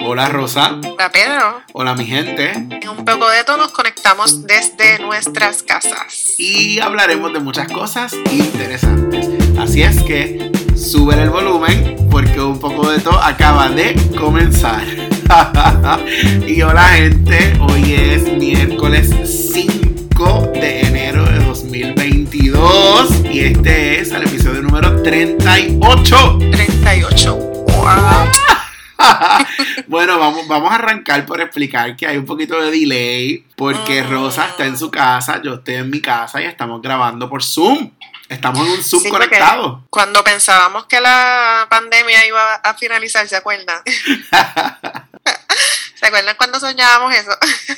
Hola Rosa. Hola Pedro. Hola mi gente. En Un Poco de Todo nos conectamos desde nuestras casas y hablaremos de muchas cosas interesantes. Así es que suben el volumen porque Un Poco de Todo acaba de comenzar. Y hola gente, hoy es miércoles 5 de enero de 2022 y este es el episodio número 38. 38. Wow. Bueno, vamos a arrancar por explicar que hay un poquito de delay porque Rosa está en su casa, yo estoy en mi casa y estamos grabando por Zoom. Estamos en un Zoom conectado. Cuando pensábamos que la pandemia iba a finalizar, ¿se acuerdan? ¿Se acuerdan cuando soñábamos eso?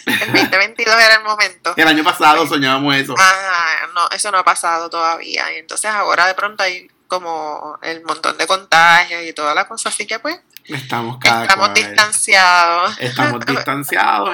El 2022 era el momento. El año pasado soñábamos eso. Ajá, no, eso no ha pasado todavía. Y entonces ahora de pronto hay como el montón de contagios y toda la cosa, así que pues Estamos distanciados,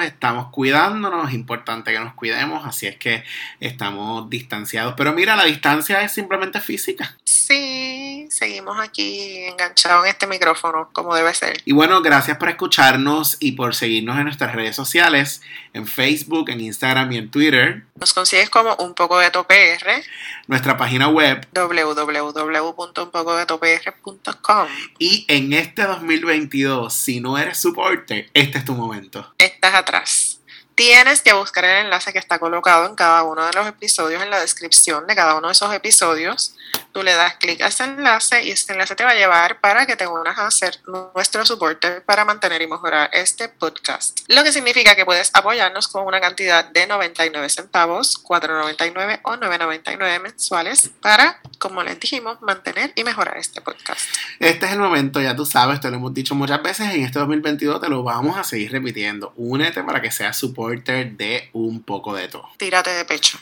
estamos cuidándonos, es importante que nos cuidemos, así es que estamos distanciados. Pero mira, la distancia es simplemente física. Sí, seguimos aquí enganchados en este micrófono, como debe ser. Y bueno, gracias por escucharnos y por seguirnos en nuestras redes sociales, en Facebook, en Instagram y en Twitter. Nos consigues como Un Poco de Todo PR. Nuestra página web www.unpocodetopr.com. Y en este 2022, si no eres supporter, este es tu momento. Estás atrás. Tienes que buscar el enlace que está colocado en cada uno de los episodios, en la descripción de cada uno de esos episodios. Tú le das clic a ese enlace y ese enlace te va a llevar para que te unas a ser nuestro supporter para mantener y mejorar este podcast. Lo que significa que puedes apoyarnos con una cantidad de 99 centavos, $4.99 o $9.99 mensuales para, como les dijimos, mantener y mejorar este podcast. Este es el momento, ya tú sabes, te lo hemos dicho muchas veces, en este 2022 te lo vamos a seguir repitiendo. Únete para que seas supporter de Un Poco de Todo. Tírate de pecho.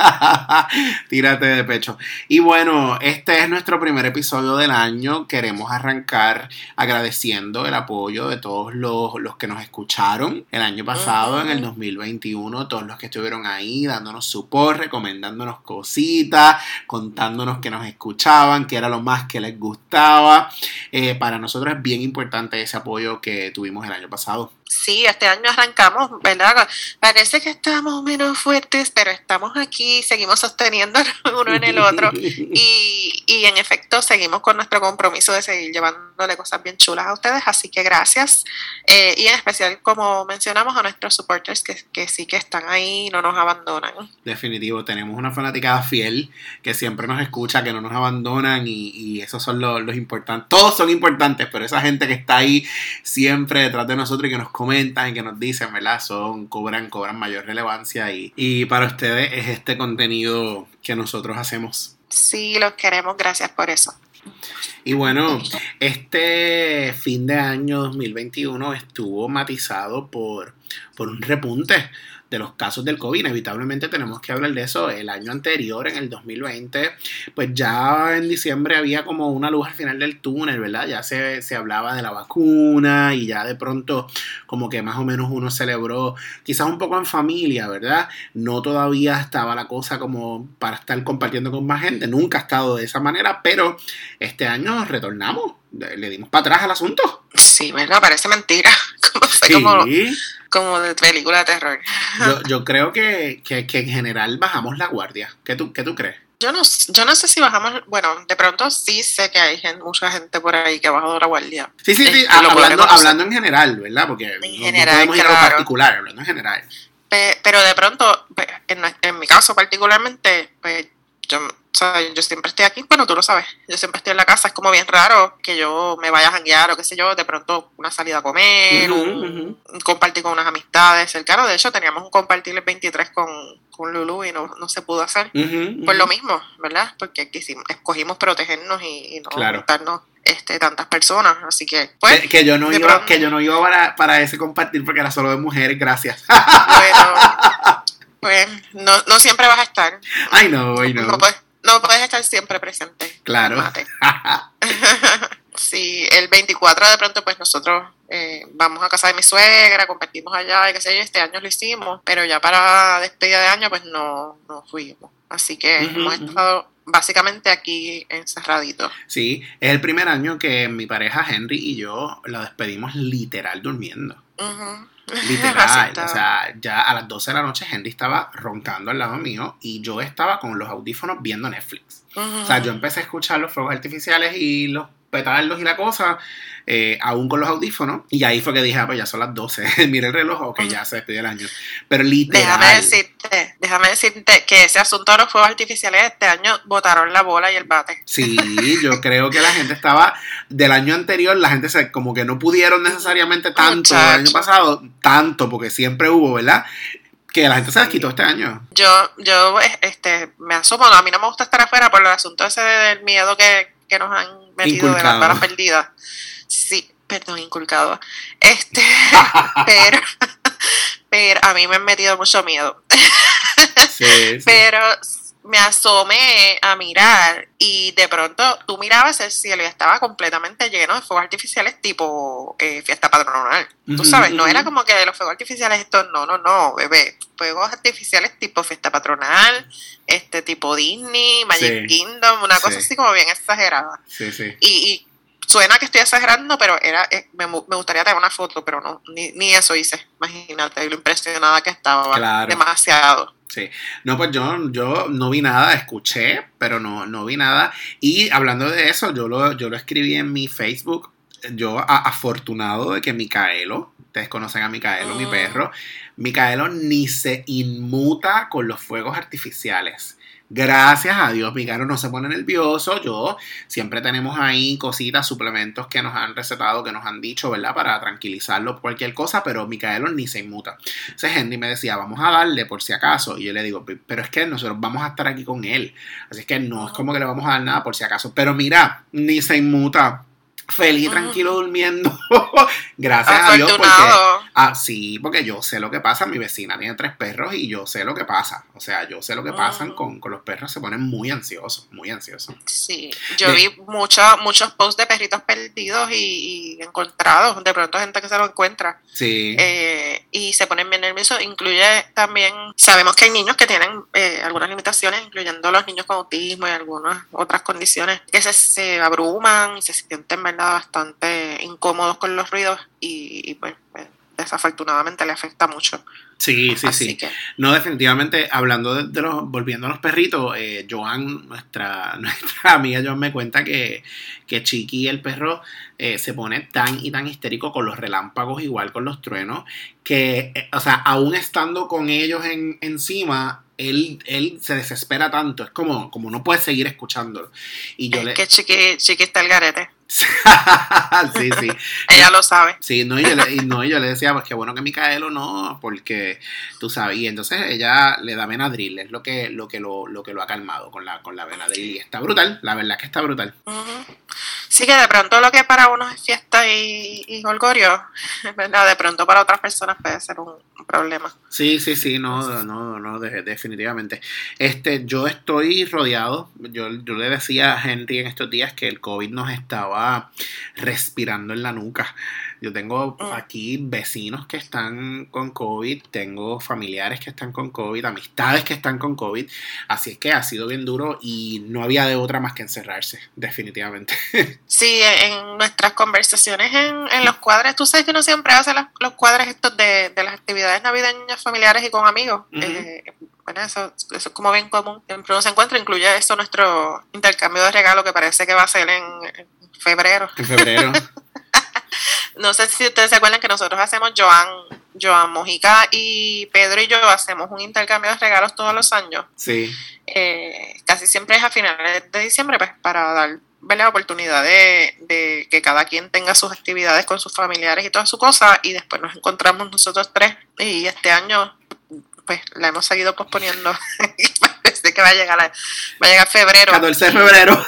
Tírate de pecho. Y bueno, este es nuestro primer episodio del año. Queremos arrancar agradeciendo el apoyo de todos los que nos escucharon el año pasado, en el 2021, todos los que estuvieron ahí dándonos support, recomendándonos cositas, contándonos que nos escuchaban, que era lo más que les gustaba. Para nosotros es bien importante ese apoyo que tuvimos el año pasado. Sí, este año arrancamos, ¿verdad? Parece que estamos menos fuertes, pero estamos aquí, seguimos sosteniéndonos uno en el otro y en efecto seguimos con nuestro compromiso de seguir llevándole cosas bien chulas a ustedes, así que gracias. Y en especial, como mencionamos, a nuestros supporters que sí que están ahí, no nos abandonan. Definitivo, tenemos una fanaticada fiel que siempre nos escucha, que no nos abandonan y esos son los importantes. Todos son importantes, pero esa gente que está ahí siempre detrás de nosotros y que nos comentan y que nos dicen, ¿verdad? Cobran mayor relevancia y para ustedes es este contenido que nosotros hacemos. Sí, los queremos, gracias por eso. Y bueno, este fin de año 2021 estuvo matizado por un repunte de los casos del COVID. Inevitablemente tenemos que hablar de eso. El año anterior, en el 2020, pues ya en diciembre había como una luz al final del túnel, ¿verdad? Ya se hablaba de la vacuna y ya de pronto como que más o menos uno celebró quizás un poco en familia, ¿verdad? No todavía estaba la cosa como para estar compartiendo con más gente. Nunca ha estado de esa manera, pero este año retornamos. Le dimos para atrás al asunto. Sí, bueno, parece mentira. Como de película de terror. Yo creo que en general bajamos la guardia. ¿Qué tú crees? Yo no sé si bajamos... Bueno, de pronto sí sé que hay mucha gente por ahí que ha bajado la guardia. Sí. Hablando en general, ¿verdad? Porque no podemos ir a lo particular, hablando en general. Pero de pronto, en mi caso particularmente, pues yo siempre estoy aquí, bueno, tú lo sabes, yo siempre estoy en la casa, es como bien raro que yo me vaya a janguear o qué sé yo, de pronto una salida a comer, un compartir con unas amistades cercanas. De hecho teníamos un compartir el 23 con Lulu y no se pudo hacer, por lo mismo, ¿verdad? Porque escogimos protegernos y no juntarnos tantas personas, así que pues, yo no iba para ese compartir porque era solo de mujeres, gracias. Bueno, pues no siempre vas a estar. I know. No puedes estar siempre presente. Claro. Sí, el 24 de pronto pues nosotros vamos a casa de mi suegra, compartimos allá y qué sé yo, este año lo hicimos, pero ya para despedida de año pues no fuimos. Así que hemos estado básicamente aquí encerradito. Sí, es el primer año que mi pareja Henry y yo lo despedimos literal durmiendo. Uh-huh. Literal, o sea, ya a las 12 de la noche Henry estaba roncando al lado mío y yo estaba con los audífonos viendo Netflix. Uh-huh. O sea, yo empecé a escuchar los fuegos artificiales y los petardos y la cosa, aún con los audífonos, y ahí fue que dije, ah, pues ya son las 12, mira el reloj, ok, ya se despide el año. Pero literal... Déjame decirte que ese asunto de los fuegos artificiales este año botaron la bola y el bate. Sí, yo creo que la gente estaba, del año anterior, la gente se como que no pudieron necesariamente tanto, el año pasado, tanto, porque siempre hubo, ¿verdad?, que la gente se las quitó este año. Yo me asumo, no, a mí no me gusta estar afuera por el asunto ese del miedo que nos han metido inculcado. De las balas perdidas. Sí, perdón, inculcado. Pero a mí me han metido mucho miedo. Sí. Pero me asomé a mirar y de pronto tú mirabas el cielo y estaba completamente lleno de fuegos artificiales tipo fiesta patronal. Uh-huh, tú sabes, no era como que los fuegos artificiales estos, no, bebé. Fuegos artificiales tipo fiesta patronal, tipo Disney, Magic Kingdom, una cosa así como bien exagerada. Sí, sí. Y suena que estoy exagerando, pero era me gustaría tener una foto, pero no, ni eso hice. Imagínate lo impresionada que estaba. Claro. Demasiado. Sí, no, pues yo no vi nada, escuché, pero no vi nada. Y hablando de eso, yo lo escribí en mi Facebook. Yo afortunado de que Micaelo, ustedes conocen a Micaelo, mi perro, Micaelo ni se inmuta con los fuegos artificiales. Gracias a Dios, Micaelo no se pone nervioso. Yo siempre tenemos ahí cositas, suplementos que nos han recetado, que nos han dicho, ¿verdad? Para tranquilizarlo, cualquier cosa, pero Micaelo ni se inmuta. Entonces Henry me decía, vamos a darle por si acaso. Y yo le digo, pero es que nosotros vamos a estar aquí con él. Así es que no es como que le vamos a dar nada por si acaso. Pero mira, ni se inmuta. Feliz, tranquilo, durmiendo. Gracias a Dios. Porque, sí, porque yo sé lo que pasa. Mi vecina tiene 3 perros y yo sé lo que pasa. O sea, yo sé lo que pasan con los perros. Se ponen muy ansiosos, muy ansiosos. Sí, yo vi muchos posts de perritos perdidos y encontrados. De pronto gente que se lo encuentra. Sí. Y se ponen bien nerviosos. Incluye también, sabemos que hay niños que tienen algunas limitaciones, incluyendo los niños con autismo y algunas otras condiciones, que se abruman y se sienten mal, bastante incómodos con los ruidos y pues desafortunadamente le afecta mucho. Sí. Así sí. Que... No, definitivamente, hablando volviendo a los perritos, Joan, nuestra amiga Joan me cuenta que Chiqui, el perro, se pone tan y tan histérico con los relámpagos, igual con los truenos, que, o sea, aún estando con ellos encima... Él se desespera tanto, es como no puede seguir escuchándolo. Y yo que Chiqui está el garete. sí. Ella lo sabe. Sí, yo le decía, pues qué bueno que Micaelo no, porque tú sabes. Y entonces ella le da Benadryl, es lo que lo ha calmado con la Benadryl. Y está brutal, la verdad es que está brutal. Uh-huh. Sí, que de pronto lo que para unos es fiesta y golgorio, ¿verdad? De pronto para otras personas puede ser un problema. Sí, no, definitivamente. Yo estoy rodeado. Yo le decía a Henry en estos días que el COVID nos estaba respirando en la nuca. Yo tengo aquí vecinos que están con COVID, tengo familiares que están con COVID, amistades que están con COVID, así es que ha sido bien duro y no había de otra más que encerrarse, definitivamente. Sí, en nuestras conversaciones en los cuadres, tú sabes que uno siempre hace los cuadres estos de las actividades navideñas familiares y con amigos. Uh-huh. Bueno, eso es como bien común. Siempre uno se encuentra, incluye eso nuestro intercambio de regalo que parece que va a ser en febrero. En febrero. No sé si ustedes se acuerdan que nosotros hacemos, Joan Mojica y Pedro y yo hacemos un intercambio de regalos todos los años. Sí. Casi siempre es a finales de diciembre, pues, para dar la oportunidad de que cada quien tenga sus actividades con sus familiares y toda su cosa, y después nos encontramos nosotros 3, y este año pues la hemos seguido posponiendo. Parece que va a llegar febrero. 14 de febrero.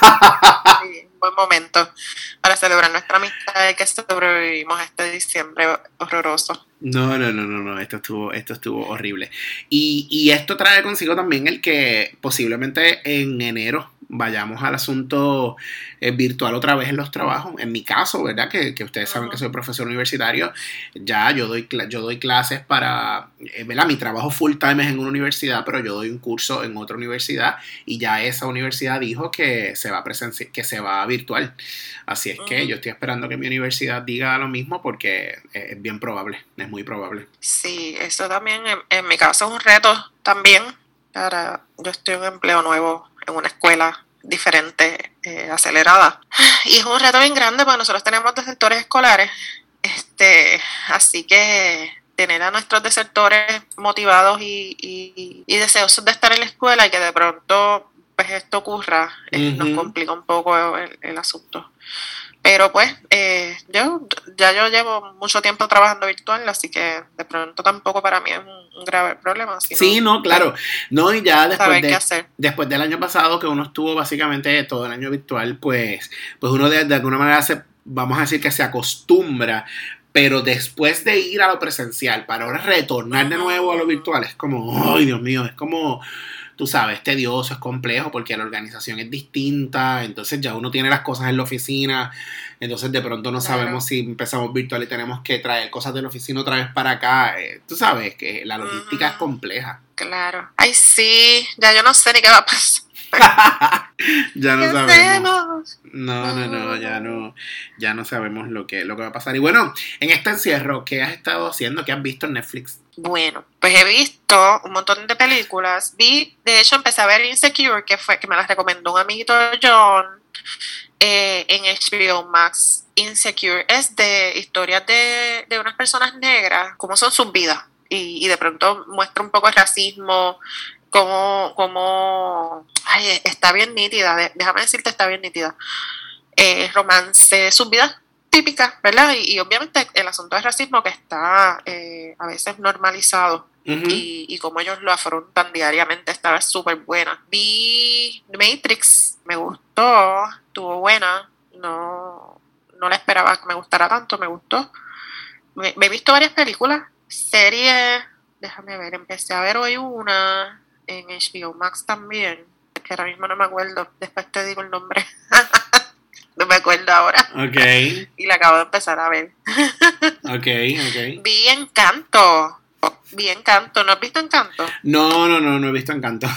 Momento para celebrar nuestra amistad que sobrevivimos este diciembre horroroso. No, esto estuvo horrible. Y esto trae consigo también el que posiblemente en enero vayamos al asunto virtual otra vez en los trabajos. En mi caso, ¿verdad? Que ustedes saben que soy profesor universitario. Ya yo doy clases para, ¿verdad? Mi trabajo full time es en una universidad, pero yo doy un curso en otra universidad y ya esa universidad dijo que se va virtual. Así es que yo estoy esperando que mi universidad diga lo mismo porque es bien probable, es muy probable. Sí, eso también en mi caso es un reto también. Ahora, yo estoy en un empleo nuevo, en una escuela diferente, acelerada. Y es un reto bien grande porque nosotros tenemos desertores escolares. Así que tener a nuestros desertores motivados y deseosos de estar en la escuela y que de pronto pues esto ocurra, nos complica un poco el asunto. Pero pues, yo llevo mucho tiempo trabajando virtual, así que de pronto tampoco para mí es un grave problema. Sí, no, claro. No, y ya después del año pasado que uno estuvo básicamente todo el año virtual, pues uno de alguna manera vamos a decir que se acostumbra, pero después de ir a lo presencial, para ahora retornar de nuevo a lo virtual, es como, ay, Dios mío, es como... Tú sabes, tedioso, es complejo porque la organización es distinta, entonces ya uno tiene las cosas en la oficina, entonces de pronto no sabemos si empezamos virtual y tenemos que traer cosas de la oficina otra vez para acá. Tú sabes que la logística es compleja. Claro. Ay, sí, ya yo no sé ni qué va a pasar. Ya no sabemos. No, ya no sabemos lo que va a pasar. Y bueno, en este encierro, ¿qué has estado haciendo? ¿Qué has visto en Netflix? Bueno, pues he visto un montón de películas. De hecho, empecé a ver Insecure, que me las recomendó un amiguito John, en HBO Max. Insecure es de historias de unas personas negras, cómo son sus vidas. Y de pronto muestra un poco el racismo, cómo está bien nítida, déjame decirte, está bien nítida. Romance, sus vidas típicas, ¿verdad? Y obviamente el asunto del racismo que está a veces normalizado y cómo ellos lo afrontan diariamente, estaba súper buena. Vi Matrix, me gustó, estuvo buena, no la esperaba que me gustara tanto, me gustó. Me he visto varias películas, series, déjame ver, empecé a ver hoy una en HBO Max también, que ahora mismo no me acuerdo, después te digo el nombre. No me acuerdo ahora. Okay. Y la acabo de empezar a ver. Okay. Vi Encanto. ¿No has visto Encanto? No he visto Encanto.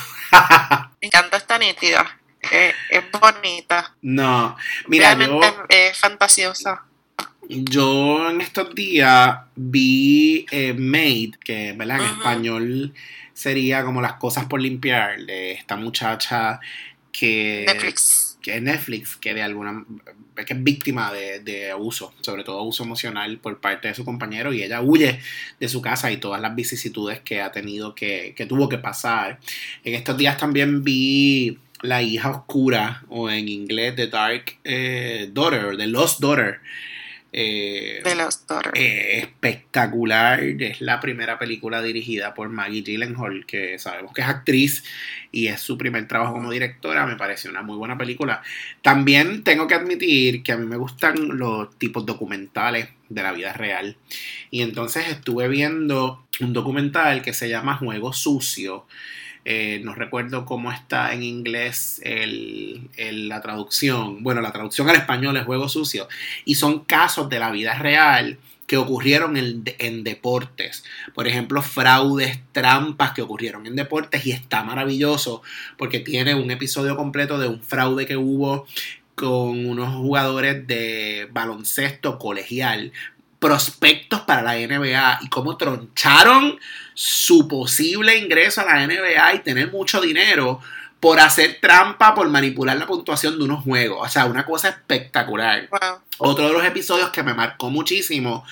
Encanto está nítida. Es bonita. No. Mira, realmente yo... Es fantasiosa. Yo en estos días vi Maid, que, ¿verdad? En español sería como Las cosas por limpiar, de esta muchacha que... Netflix, que es víctima de abuso, sobre todo abuso emocional por parte de su compañero, y ella huye de su casa y todas las vicisitudes que ha tenido, que tuvo que pasar. En estos días también vi La hija oscura, o en inglés The Dark Daughter, The Lost Daughter. The Lost Daughter. Espectacular, es la primera película dirigida por Maggie Gyllenhaal, que sabemos que es actriz y es su primer trabajo como directora. Me parece una muy buena película. También tengo que admitir que a mí me gustan los tipos documentales de la vida real, y entonces estuve viendo un documental que se llama Juego Sucio. No recuerdo cómo está en inglés la traducción. Bueno, la traducción al español es Juego Sucio. Y son casos de la vida real que ocurrieron en deportes. Por ejemplo, fraudes, trampas que ocurrieron en deportes. Y está maravilloso porque tiene un episodio completo de un fraude que hubo con unos jugadores de baloncesto colegial, prospectos para la NBA, y cómo troncharon su posible ingreso a la NBA y tener mucho dinero por hacer trampa, por manipular la puntuación de unos juegos. O sea, una cosa espectacular. Wow. Otro de los episodios que me marcó muchísimo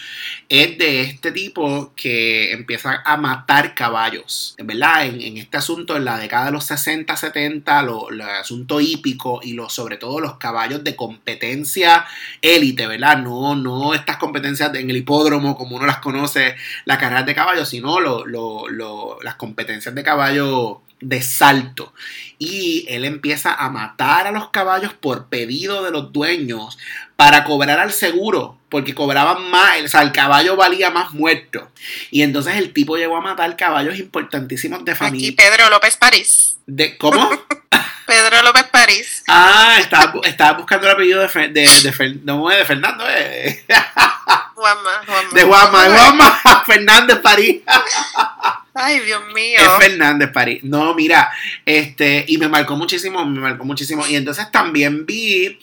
es de este tipo que empieza a matar caballos, ¿verdad? En este asunto, en la década de los 60, 70, el asunto hípico y sobre todo los caballos de competencia élite, ¿verdad? No estas competencias en el hipódromo como uno las conoce, las carreras de caballos, sino las competencias de caballo de salto. Y él empieza a matar a los caballos por pedido de los dueños para cobrar al seguro, porque cobraban más, o sea, el caballo valía más muerto. Y entonces el tipo llegó a matar caballos importantísimos de familia. Aquí Pedro López París. ¿Cómo? Pedro López París. Ah, estaba buscando el apellido de Fernando. Juanma. De Juanma. Fernández París. Ay, Dios mío. Es Fernández París. No, mira, y me marcó muchísimo. Y entonces también vi,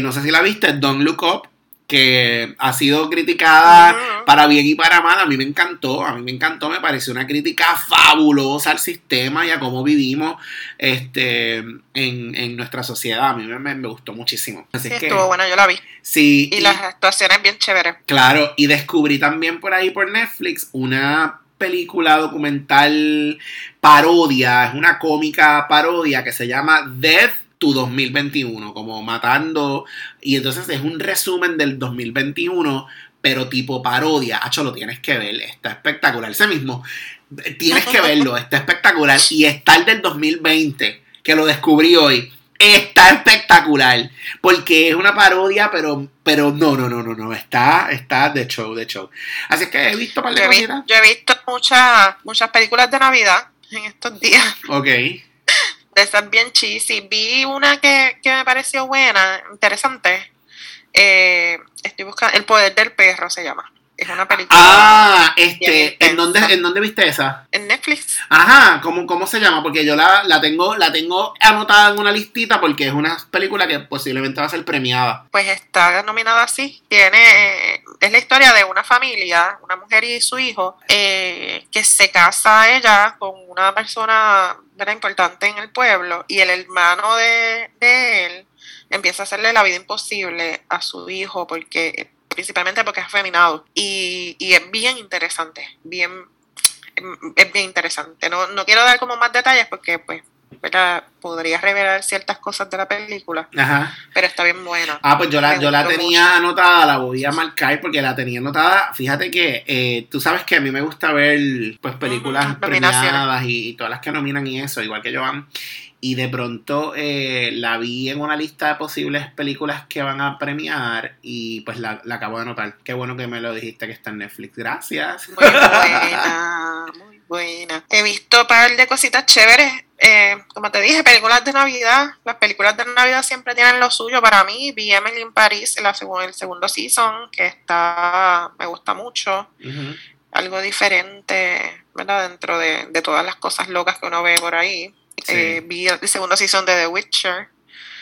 no sé si la viste, Don't Look Up, que ha sido criticada para bien y para mal. A mí me encantó, me pareció una crítica fabulosa al sistema y a cómo vivimos en nuestra sociedad. A mí me gustó muchísimo. Así sí, estuvo buena, yo la vi. Sí. Y las actuaciones bien chéveres. Claro, y descubrí también por ahí por Netflix una película documental parodia, es una cómica parodia que se llama Death to 2021, como matando, y entonces es un resumen del 2021, pero tipo parodia. Acho, lo tienes que ver, está espectacular. Ese mismo, tienes que verlo, está espectacular. Y está el del 2020, que lo descubrí hoy. Está espectacular, porque es una parodia, pero no, está de show. Así que he visto para la Yo he visto muchas películas de Navidad en estos días. Ok. De esas bien cheesy. Vi una que me pareció buena, interesante. Estoy buscando, El poder del perro se llama. Es una película. Ah, ¿en dónde viste esa? En Netflix. Ajá, ¿cómo se llama? Porque yo la tengo anotada en una listita porque es una película que posiblemente va a ser premiada. Pues está nominada así. Es la historia de una familia, una mujer y su hijo, que se casa ella con una persona ¿verdad? Importante en el pueblo, y el hermano de él empieza a hacerle la vida imposible a su hijo principalmente porque es afeminado, y es bien interesante, es bien interesante. No quiero dar como más detalles porque pues ¿verdad? Podría revelar ciertas cosas de la película. Ajá. Pero está bien buena. Ah, pues yo la tenía mucho anotada, la voy a marcar porque la tenía anotada. Fíjate que tú sabes que a mí me gusta ver pues películas premiadas y todas las que nominan y eso, igual que Joan. Y de pronto la vi en una lista de posibles películas que van a premiar y pues la acabo de anotar. Qué bueno que me lo dijiste, que está en Netflix. Gracias. Muy buena, muy buena. He visto un par de cositas chéveres. Como te dije, películas de Navidad. Las películas de Navidad siempre tienen lo suyo para mí. Vi Emily en París, el segundo season, que me gusta mucho. Uh-huh. Algo diferente, ¿verdad? Dentro de todas las cosas locas que uno ve por ahí. Sí. Vi el segundo season de The Witcher.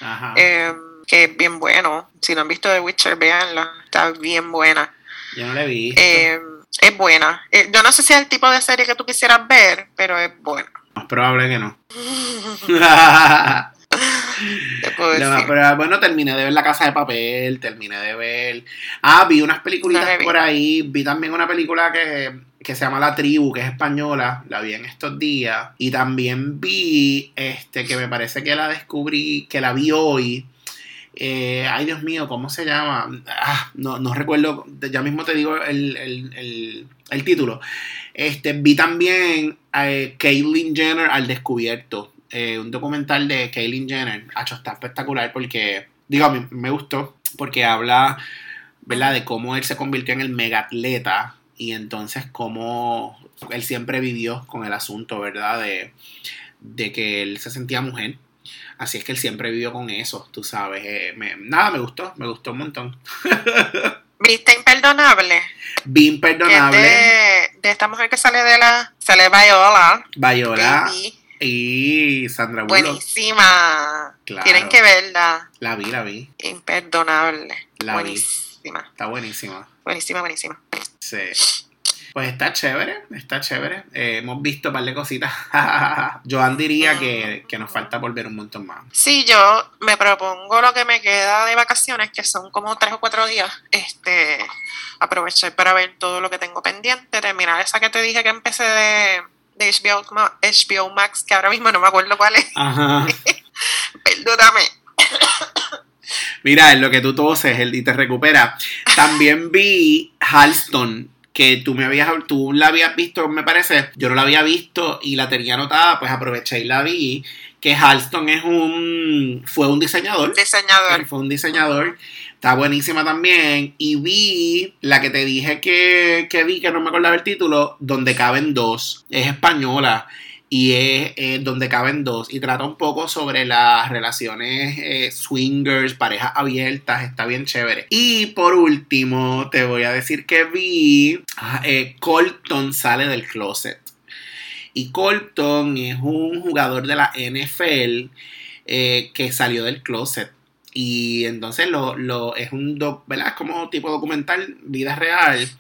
Ajá. Que es bien bueno. Si no han visto The Witcher, véanla, está bien buena. Yo no la he visto. Es buena. Yo no sé si es el tipo de serie que tú quisieras ver, pero es buena. Más probable que no. Te puedo decir. Pero, bueno, terminé de ver La Casa de Papel, vi unas peliculitas por ahí, vi también una película que se llama La Tribu, que es española, la vi en estos días, y también vi, que me parece que la descubrí, que la vi hoy, ay Dios mío, ¿cómo se llama? No recuerdo, ya mismo te digo el título. Vi también Caitlyn Jenner al descubierto. Un documental de Caitlyn Jenner. Está espectacular porque, digo, me gustó porque habla, ¿verdad?, de cómo él se convirtió en el mega atleta y entonces cómo él siempre vivió con el asunto, ¿verdad?, de que él se sentía mujer. Así es que él siempre vivió con eso, tú sabes. Me gustó un montón. ¿Viste Imperdonable? Vi Imperdonable. De esta mujer que sale Viola. Y Sandra Bullock. Buenísima. Claro. Tienen que verla. La vi. Imperdonable. Buenísima. Está buenísima. Buenísima. Sí. Pues está chévere. Hemos visto un par de cositas. Joan diría que nos falta por ver un montón más. Sí, yo me propongo lo que me queda de vacaciones, que son como 3 o 4 días, aprovechar para ver todo lo que tengo pendiente, terminar esa que te dije que empecé de HBO Max, que ahora mismo no me acuerdo cuál es. Ajá. Perdóname. Mira, es lo que tú toses y te recuperas. También vi Halston, que tú la habías visto, me parece. Yo no la había visto y la tenía anotada, pues aproveché y la vi. Que Halston fue un diseñador. Diseñador. Fue un diseñador. Está buenísima también. Y vi la que te dije que vi, que no me acordaba el título, Donde caben dos. Es española. y es Donde caben dos, y trata un poco sobre las relaciones swingers, parejas abiertas, está bien chévere. Y por último te voy a decir que vi Colton sale del closet, y Colton es un jugador de la NFL que salió del closet. Y entonces es un ¿verdad? Como tipo documental, vida real,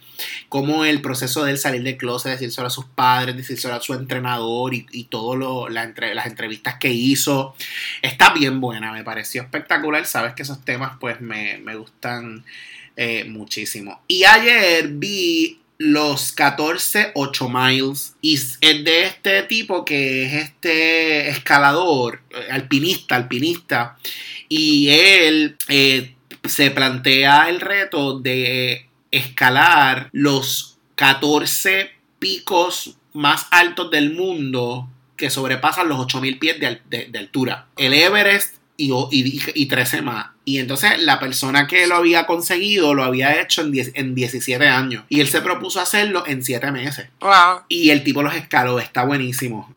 como el proceso de él salir del closet, decírselo a sus padres, decírselo a su entrenador y todas las entrevistas que hizo. Está bien buena, me pareció espectacular. Sabes que esos temas pues me gustan muchísimo. Y ayer vi los 14 8 miles, y es de este tipo que es este escalador, alpinista, y él se plantea el reto de escalar los 14 picos más altos del mundo, que sobrepasan los 8,000 pies de altura, el Everest y 13 más. Y entonces la persona que lo había conseguido lo había hecho en 17 años. Y él se propuso hacerlo en 7 meses. Wow. Y el tipo los escaló. Está buenísimo.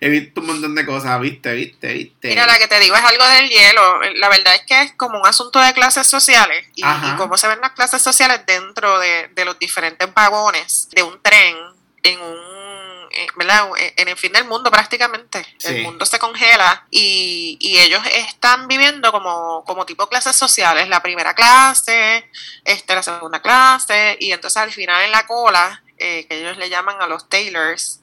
He visto un montón de cosas. Viste. Mira, la que te digo es algo del hielo. La verdad es que es como un asunto de clases sociales. Y cómo se ven las clases sociales dentro de los diferentes vagones de un tren en un... ¿verdad? En el fin del mundo prácticamente. Sí. El mundo se congela y ellos están viviendo como tipo clases sociales, la primera clase, la segunda clase, y entonces al final en la cola, que ellos le llaman a los tailors,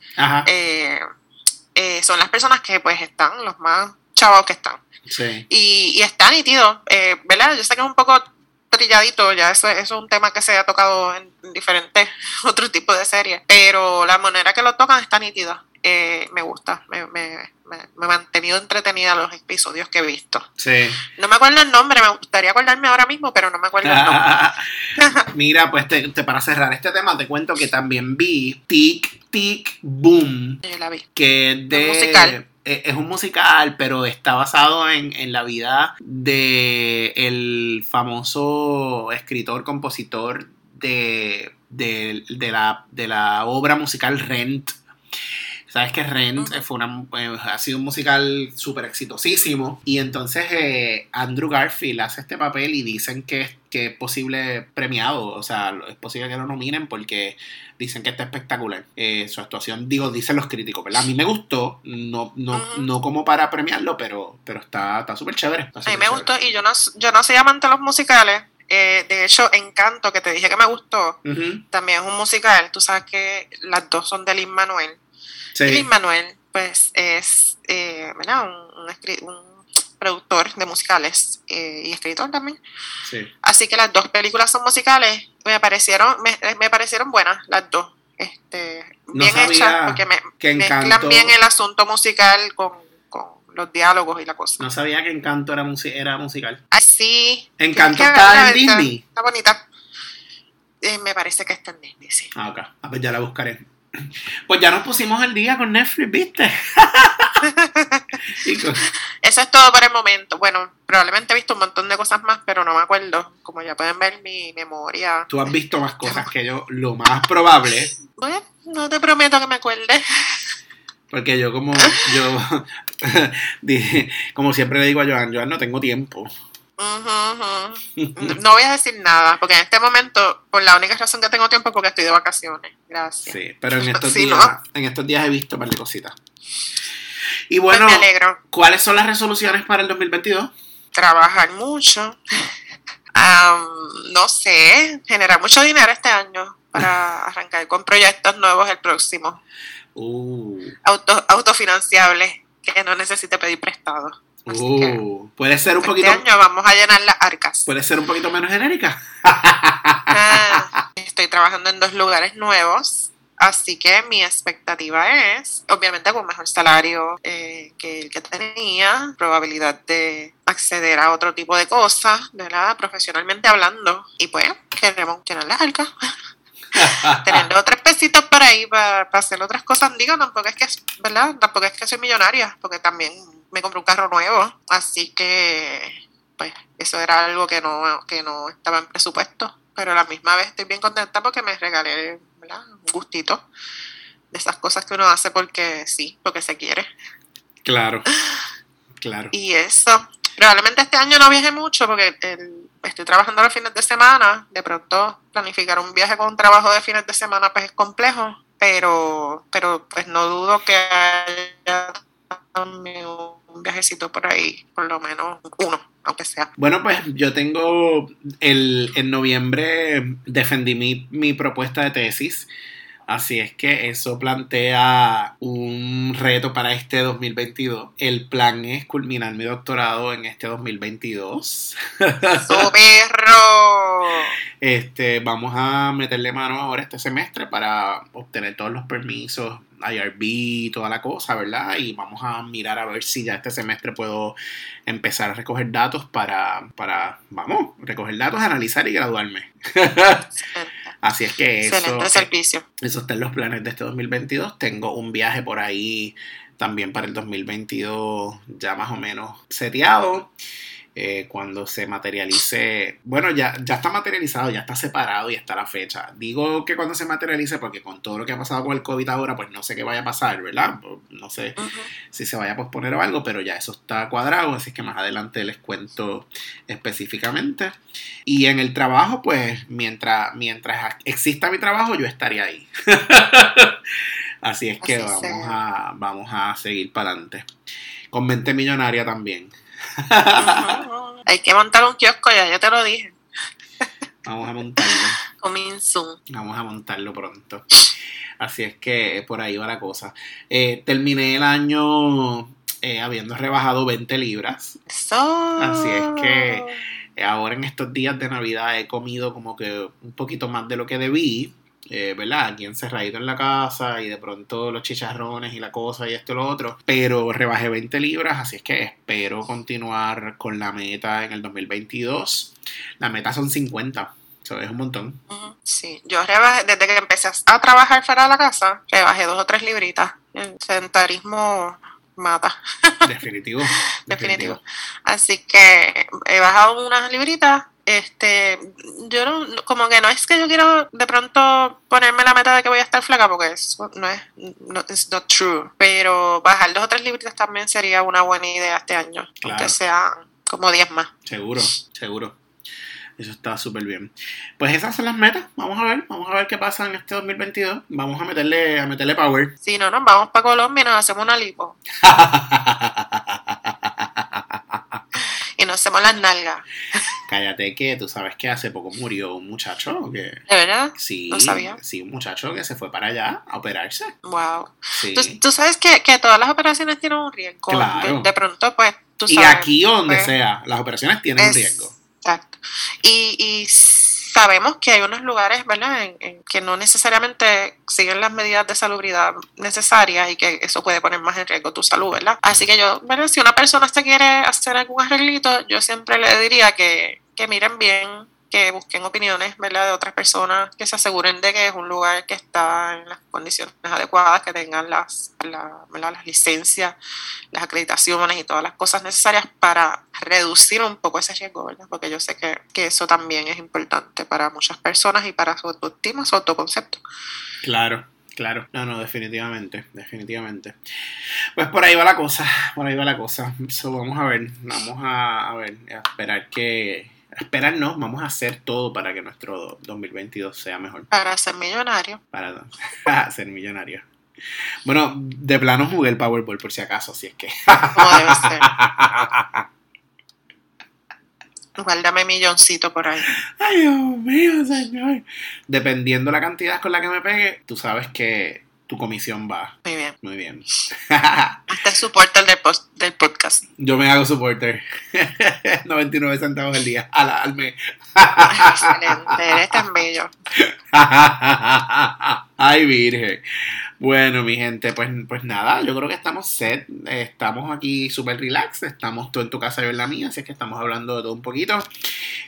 son las personas que pues están, los más chavos que están. Sí. Y están nítidos, ¿verdad? Yo sé que es un poco trilladito, ya eso es un tema que se ha tocado en diferentes otros tipos de series, pero la manera que lo tocan está nítida. Me gusta, me he mantenido entretenida los episodios que he visto. Sí. No me acuerdo el nombre, me gustaría acordarme ahora mismo, pero no me acuerdo el nombre. Mira, pues para cerrar este tema, te cuento que también vi Tic Tic Boom. La vi. Que es de... musical. Es un musical, pero está basado en la vida de el famoso escritor, compositor de la obra musical Rent. Sabes que Rent ha sido un musical súper exitosísimo, y entonces Andrew Garfield hace este papel y dicen que es posible premiado, o sea, es posible que lo nominen porque dicen que está espectacular su actuación, dicen los críticos, ¿verdad? A mí me gustó, no como para premiarlo, pero está súper chévere. A mí me gustó, y yo no soy amante de los musicales. De hecho, Encanto, que te dije que me gustó, también es un musical. Tú sabes que las dos son de Lin-Manuel. Sí. Lin-Manuel, pues, es un productor de musicales y escritor también. Sí. Así que las dos películas son musicales. Me parecieron buenas las dos. Bien hechas, porque mezclan bien el asunto musical con los diálogos y la cosa. No sabía que Encanto era musical. Ah, sí. Encanto está en Disney. Está bonita. Me parece que está en Disney, sí. Ah, ok. A ver, ya la buscaré. Pues ya nos pusimos el día con Netflix, ¿viste? Eso es todo por el momento. Bueno, probablemente he visto un montón de cosas más, pero no me acuerdo. Como ya pueden ver, mi memoria... Tú has visto más cosas que yo, lo más probable. Bueno, no te prometo que me acuerde. Porque yo dije, como siempre le digo a Joan, no tengo tiempo. No voy a decir nada, porque en este momento, por la única razón que tengo tiempo es porque estoy de vacaciones. Gracias. Sí, pero en estos días he visto un par de cositas. Y bueno, pues me alegro. ¿Cuáles son las resoluciones para el 2022? Trabajar mucho. No sé, generar mucho dinero este año para arrancar con proyectos nuevos el próximo. Autofinanciables, que no necesite pedir prestado. Puede ser un poquito. Este año vamos a llenar las arcas. Puede ser un poquito menos genérica. Estoy trabajando en 2 lugares nuevos, así que mi expectativa es, obviamente, con mejor salario que el que tenía, probabilidad de acceder a otro tipo de cosas, ¿verdad? Profesionalmente hablando, y pues queremos llenar las arcas. Tener otros pesitos por ahí para hacer otras cosas. Digo, tampoco es que, ¿verdad? Tampoco es que soy millonaria, porque también me compré un carro nuevo, así que pues eso era algo que no estaba en presupuesto, pero a la misma vez estoy bien contenta porque me regalé, ¿verdad?, un gustito de esas cosas que uno hace porque sí, porque se quiere. Claro, claro. Y eso, probablemente este año no viaje mucho porque estoy trabajando los fines de semana. De pronto planificar un viaje con un trabajo de fines de semana pues es complejo, pero pues no dudo que haya un viajecito por ahí, por lo menos uno, aunque sea. Bueno, pues yo tengo, en noviembre defendí mi propuesta de tesis, así es que eso plantea un reto para este 2022. El plan es culminar mi doctorado en este 2022. ¡Su perro! Vamos a meterle mano ahora este semestre para obtener todos los permisos, IRB, toda la cosa, ¿verdad? Y vamos a mirar a ver si ya este semestre puedo empezar a recoger datos para recoger datos, analizar y graduarme. Así es que excelente servicio. Eso está en los planes de este 2022. Tengo un viaje por ahí también para el 2022 ya más o menos seteado. Cuando se materialice, bueno, ya está materializado, ya está separado y está la fecha. Digo que cuando se materialice porque con todo lo que ha pasado con el COVID ahora, pues no sé qué vaya a pasar, ¿verdad? No sé si se vaya a posponer o algo, pero ya eso está cuadrado, así que más adelante les cuento específicamente. Y en el trabajo, pues, mientras exista mi trabajo, yo estaré ahí. Así es que vamos a seguir para adelante. Con mente millonaria también. Hay que montar un kiosco, ya te lo dije. Vamos a montarlo. Vamos a montarlo pronto. Así es que por ahí va la cosa. Terminé el año habiendo rebajado 20 libras. Eso. Así es que ahora en estos días de Navidad he comido como que un poquito más de lo que debí. ¿Verdad? Aquí encerradito en la casa y de pronto los chicharrones y la cosa y esto y lo otro, pero rebajé 20 libras, así es que espero continuar con la meta en el 2022. La meta son 50, eso es un montón. Sí, yo rebajé, desde que empecé a trabajar fuera de la casa, rebajé 2 o 3 libritas. El sedentarismo mata. Definitivo. Así que he bajado unas libritas. Yo no, como que no es que yo quiero de pronto ponerme la meta de que voy a estar flaca, porque eso no es, it's not true, pero bajar 2 o 3 libritas también sería una buena idea este año, claro. Aunque sea como 10 más. Seguro. Eso está súper bien. Pues esas son las metas. Vamos a ver qué pasa en este 2022. Vamos a meterle power. Si no, nos vamos para Colombia y nos hacemos una lipo. Y nos hacemos las nalgas. Cállate que tú sabes que hace poco murió un muchacho que... ¿De verdad? Sí. No sabía. Sí, un muchacho que se fue para allá a operarse. Wow. Sí. Tú sabes que todas las operaciones tienen un riesgo. Claro. De pronto, pues, tú sabes... Y aquí o donde sea, las operaciones tienen un riesgo. Exacto. Y sabemos que hay unos lugares, ¿verdad?, en que no necesariamente siguen las medidas de salubridad necesarias y que eso puede poner más en riesgo tu salud, ¿verdad? Así que yo, bueno, si una persona se quiere hacer algún arreglito, yo siempre le diría que miren bien, que busquen opiniones, ¿verdad?, de otras personas, que se aseguren de que es un lugar que está en las condiciones adecuadas, que tengan las licencias, las acreditaciones y todas las cosas necesarias para reducir un poco ese riesgo, ¿verdad? Porque yo sé que eso también es importante para muchas personas y para su autoestima, su autoconcepto. Claro. No, definitivamente. Pues por ahí va la cosa. So, vamos a ver, vamos a hacer todo para que nuestro 2022 sea mejor. Para ser millonario. Para ser millonario. Bueno, de plano jugué el Powerball por si acaso, así es que... Como debe ser. Guárdame milloncito por ahí. Ay, Dios mío, señor. Dependiendo la cantidad con la que me pegue, tú sabes que tu comisión va. Muy bien. Hasta el supporter del podcast. Yo me hago supporter. 99 centavos al día. Al mes. Excelente. Eres tan bello. Ay, virgen. Bueno, mi gente, pues nada, yo creo que estamos set. Estamos aquí súper relax. Estamos tú en tu casa y yo en la mía. Así es que estamos hablando de todo un poquito.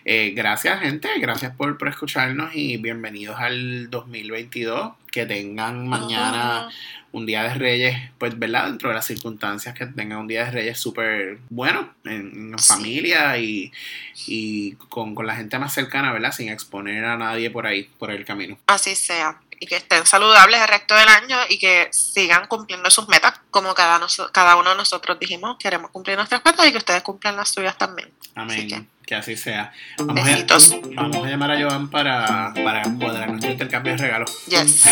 Gracias, gente. Gracias por escucharnos y bienvenidos al 2022. Que tengan mañana un Día de Reyes, pues, ¿verdad? Dentro de las circunstancias, que tengan un Día de Reyes súper bueno en familia y con la gente más cercana, ¿verdad? Sin exponer a nadie por ahí, por el camino. Así sea. y que estén saludables el resto del año y que sigan cumpliendo sus metas, como cada uno de nosotros dijimos, queremos cumplir nuestras metas y que ustedes cumplan las suyas también. Amén, así que así sea. Vamos a llamar a Joan para cuadrar nuestro intercambio de regalos. Yes.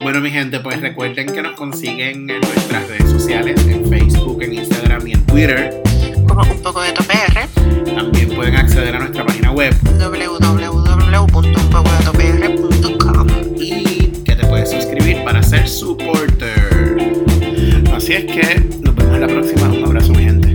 Bueno, mi gente, pues recuerden que nos consiguen en nuestras redes sociales, en Facebook, en Instagram y en Twitter, como Un Poco de Todo PR. También pueden acceder a nuestra página web www.unpocodetopr.com y que te puedes suscribir para ser supporter. Así es que nos vemos en la próxima. Un abrazo, mi gente.